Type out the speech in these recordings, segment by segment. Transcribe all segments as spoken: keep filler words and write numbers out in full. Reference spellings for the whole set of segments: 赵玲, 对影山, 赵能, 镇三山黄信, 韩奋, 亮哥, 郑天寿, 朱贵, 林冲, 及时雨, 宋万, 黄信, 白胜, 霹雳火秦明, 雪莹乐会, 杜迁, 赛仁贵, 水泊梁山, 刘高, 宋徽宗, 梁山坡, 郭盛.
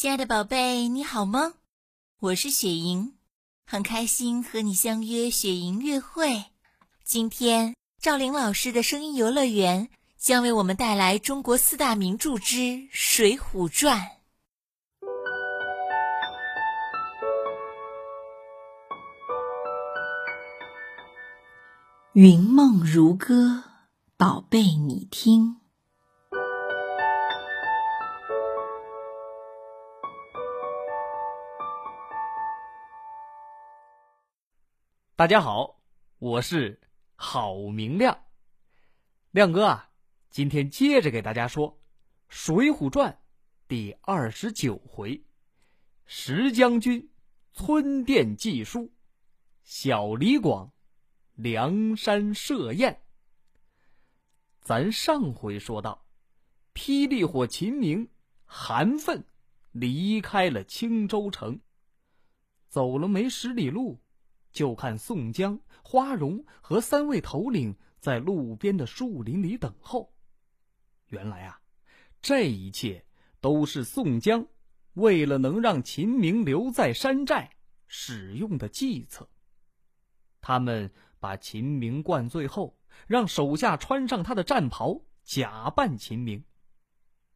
亲爱的宝贝，你好吗？我是雪莹，很开心和你相约雪莹乐会。今天赵玲老师的声音游乐园将为我们带来中国四大名著之《水浒传》。云梦如歌，宝贝你听。大家好，我是郝明亮。亮哥啊，今天接着给大家说《水浒传》第二十九回，石将军村店寄书，小李广梁山设宴。咱上回说到，霹雳火秦明韩奋离开了青州城，走了没十里路，就看宋江、花荣和三位头领在路边的树林里等候。原来啊，这一切都是宋江为了能让秦明留在山寨使用的计策。他们把秦明灌醉后，让手下穿上他的战袍，假扮秦明。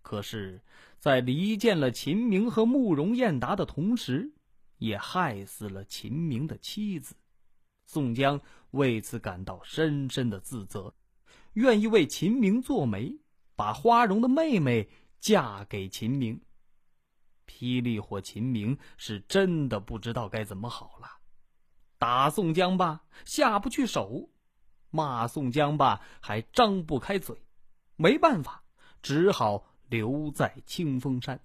可是在离间了秦明和慕容燕达的同时，也害死了秦明的妻子。宋江为此感到深深的自责，愿意为秦明做媒，把花荣的妹妹嫁给秦明。霹雳火秦明是真的不知道该怎么好了，打宋江吧下不去手，骂宋江吧还张不开嘴，没办法，只好留在清风山。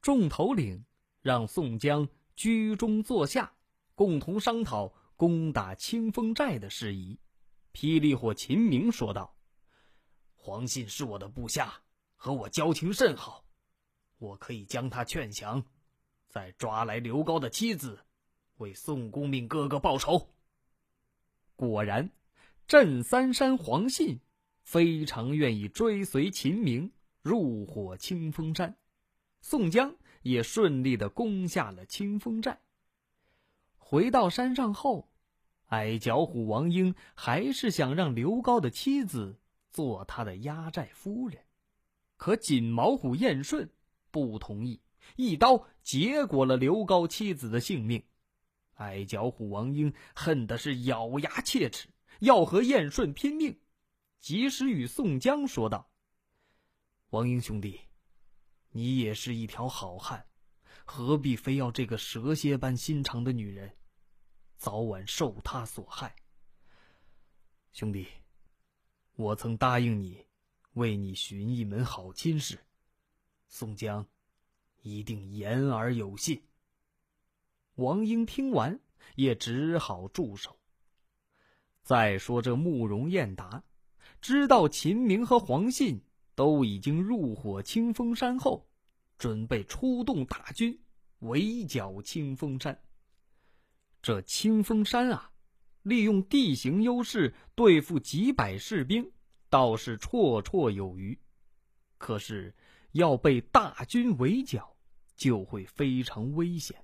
众头领让宋江居中坐下，共同商讨攻打清风寨的事宜。霹雳火秦明说道：黄信是我的部下，和我交情甚好，我可以将他劝降，再抓来刘高的妻子，为宋公明哥哥报仇。果然，镇三山黄信非常愿意追随秦明入伙清风山，宋江也顺利地攻下了清风寨。回到山上后，矮脚虎王英还是想让刘高的妻子做他的压寨夫人，可锦毛虎燕顺不同意，一刀结果了刘高妻子的性命。矮脚虎王英恨的是咬牙切齿，要和燕顺拼命，及时与宋江说道：王英兄弟，你也是一条好汉，何必非要这个蛇蝎般心肠的女人，早晚受她所害。兄弟，我曾答应你，为你寻一门好亲事，宋江一定言而有信。王英听完也只好住手。再说这慕容燕达知道秦明和黄信都已经入伙清风山后，准备出动大军围剿清风山。这清风山啊，利用地形优势对付几百士兵倒是绰绰有余，可是要被大军围剿就会非常危险。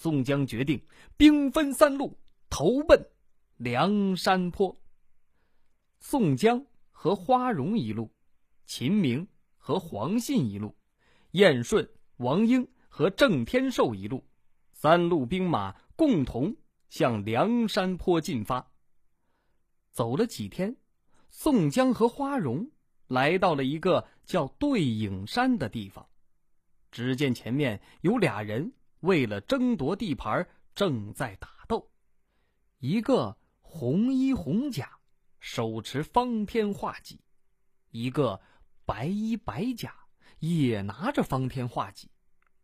宋江决定兵分三路，投奔梁山坡。宋江和花荣一路，秦明和黄信一路，燕顺、王英和郑天寿一路，三路兵马共同向梁山坡进发。走了几天，宋江和花荣来到了一个叫对影山的地方，只见前面有俩人为了争夺地盘正在打斗，一个红衣红甲手持方天画戟，一个白衣白甲也拿着方天画戟，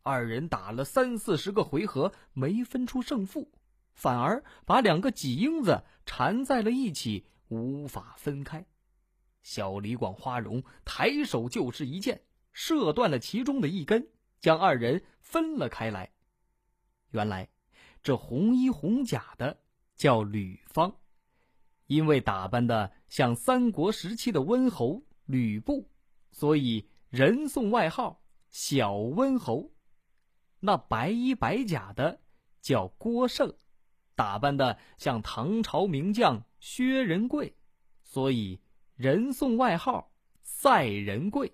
二人打了三四十个回合没分出胜负，反而把两个戟缨子缠在了一起，无法分开。小李广花荣抬手就是一箭，射断了其中的一根，将二人分了开来。原来这红衣红甲的叫吕方，因为打扮的像三国时期的温侯吕布，所以人送外号小温侯，那白衣白甲的叫郭盛，打扮的像唐朝名将薛仁贵，所以人送外号赛仁贵。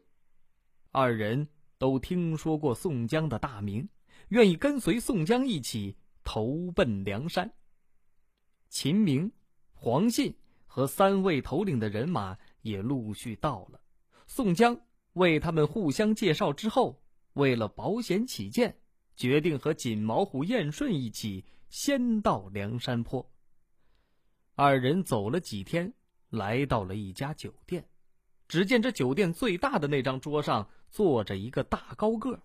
二人都听说过宋江的大名，愿意跟随宋江一起投奔梁山。秦明、黄信和三位头领的人马也陆续到了。宋江为他们互相介绍之后，为了保险起见，决定和锦毛虎燕顺一起先到梁山坡。二人走了几天，来到了一家酒店。只见这酒店最大的那张桌上坐着一个大高个，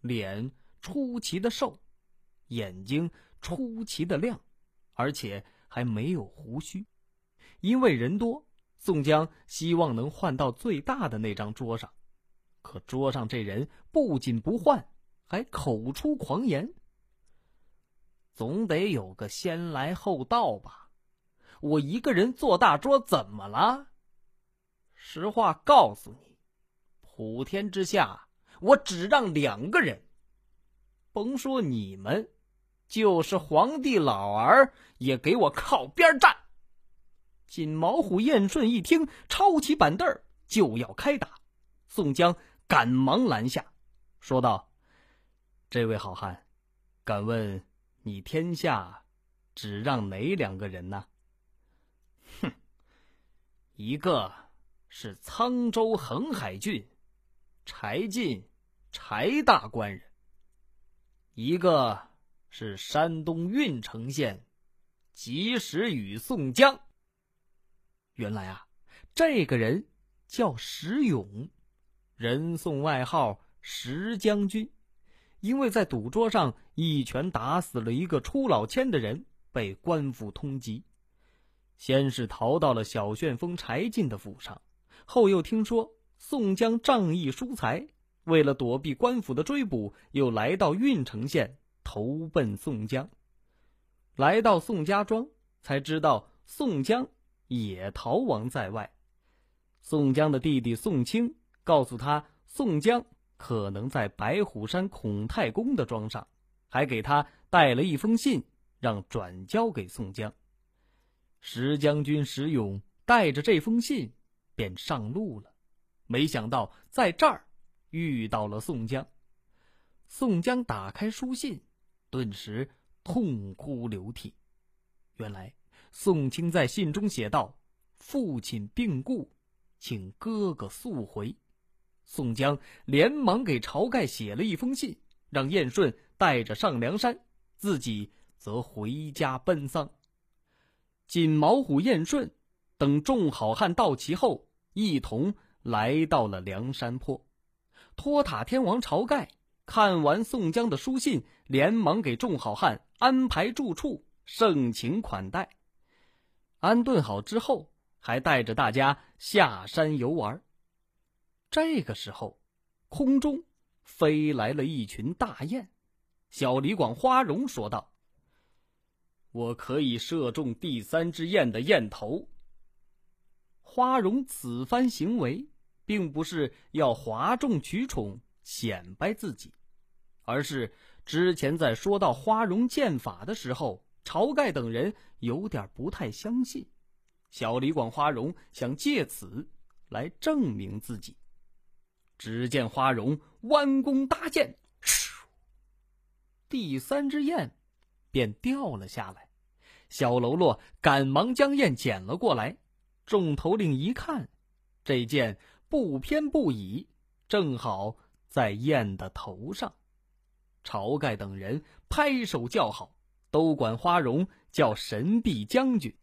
脸出奇的瘦，眼睛出奇的亮，而且还没有胡须。因为人多，宋江希望能换到最大的那张桌上，可桌上这人不仅不换，还口出狂言。总得有个先来后到吧，我一个人坐大桌怎么了？实话告诉你，普天之下我只让两个人，甭说你们，就是皇帝老儿也给我靠边站。锦毛虎燕顺一听，抄起板凳儿就要开打，宋江赶忙拦下，说道：“这位好汉，敢问你天下只让哪两个人呢？”哼，一个是沧州横海郡柴进、柴大官人，一个是山东郓城县及时雨宋江。原来啊，这个人叫石勇，人送外号石将军，因为在赌桌上一拳打死了一个出老千的人，被官府通缉。先是逃到了小旋风柴进的府上，后又听说宋江仗义疏财，为了躲避官府的追捕，又来到郓城县投奔宋江。来到宋家庄，才知道宋江也逃亡在外。宋江的弟弟宋清告诉他，宋江可能在白虎山孔太公的庄上，还给他带了一封信，让转交给宋江。石将军石勇带着这封信便上路了，没想到在这儿遇到了宋江。宋江打开书信，顿时痛哭流涕。原来宋清在信中写道：“父亲病故，请哥哥速回。”宋江连忙给晁盖写了一封信，让燕顺带着上梁山，自己则回家奔丧。锦毛虎燕顺等众好汉到齐后，一同来到了梁山坡。托塔天王晁盖看完宋江的书信，连忙给众好汉安排住处，盛情款待。安顿好之后，还带着大家下山游玩。这个时候，空中飞来了一群大雁。小李广花荣说道：“我可以射中第三只雁的雁头。”花荣此番行为，并不是要哗众取宠显摆自己，而是之前在说到花荣剑法的时候，晁盖等人有点不太相信，小李广花荣想借此来证明自己。只见花荣弯弓搭箭，第三只雁便掉了下来。小喽啰赶忙将雁捡了过来，众头领一看，这箭不偏不倚，正好在雁的头上。晁盖等人拍手叫好，都管花荣叫神臂将军，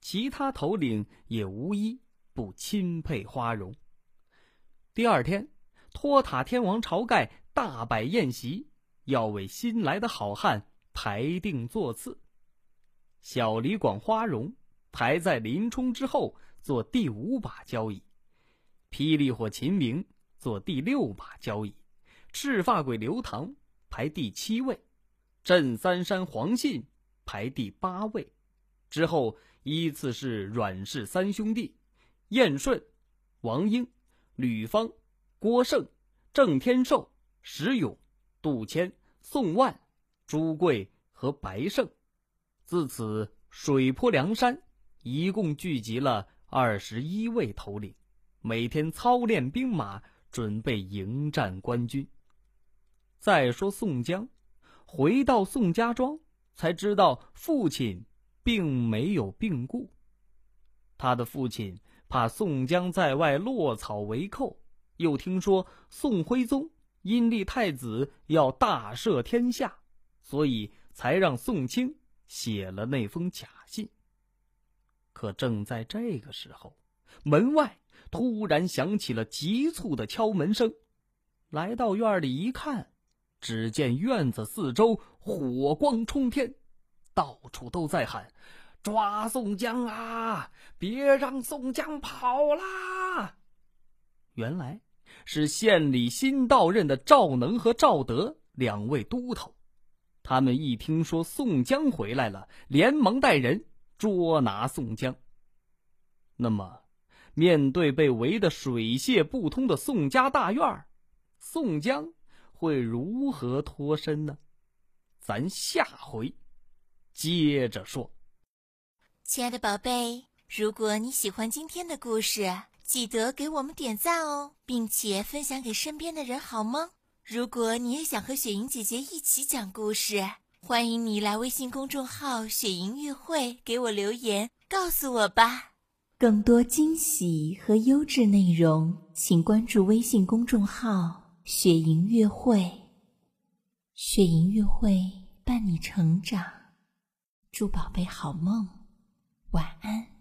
其他头领也无一不钦佩花荣。第二天，托塔天王晁盖大摆宴席，要为新来的好汉排定座次。小李广花荣排在林冲之后，做第五把交椅；霹雳火秦明做第六把交椅；赤发鬼刘唐排第七位；镇三山黄信排第八位。之后依次是阮氏三兄弟、燕顺、王英、吕方、郭盛郑天寿、石勇、杜迁、宋万、朱贵和白胜。自此水泊梁山一共聚集了二十一位头领，每天操练兵马，准备迎战官军。再说宋江，回到宋家庄才知道父亲并没有病故。他的父亲怕宋江在外落草为寇，又听说宋徽宗因立太子要大赦天下，所以才让宋清写了那封假信。可正在这个时候，门外突然响起了急促的敲门声。来到院里一看，只见院子四周火光冲天，到处都在喊：抓宋江啊，别让宋江跑啦！原来是县里新到任的赵能和赵德两位都头，他们一听说宋江回来了，连忙带人捉拿宋江。那么面对被围得水泄不通的宋家大院，宋江会如何脱身呢？咱下回接着说。亲爱的宝贝，如果你喜欢今天的故事，记得给我们点赞哦，并且分享给身边的人好吗？如果你也想和雪莹姐姐一起讲故事，欢迎你来微信公众号雪莹乐会给我留言告诉我吧。更多惊喜和优质内容请关注微信公众号雪莹乐会。雪莹乐会伴你成长，祝宝贝好梦，晚安。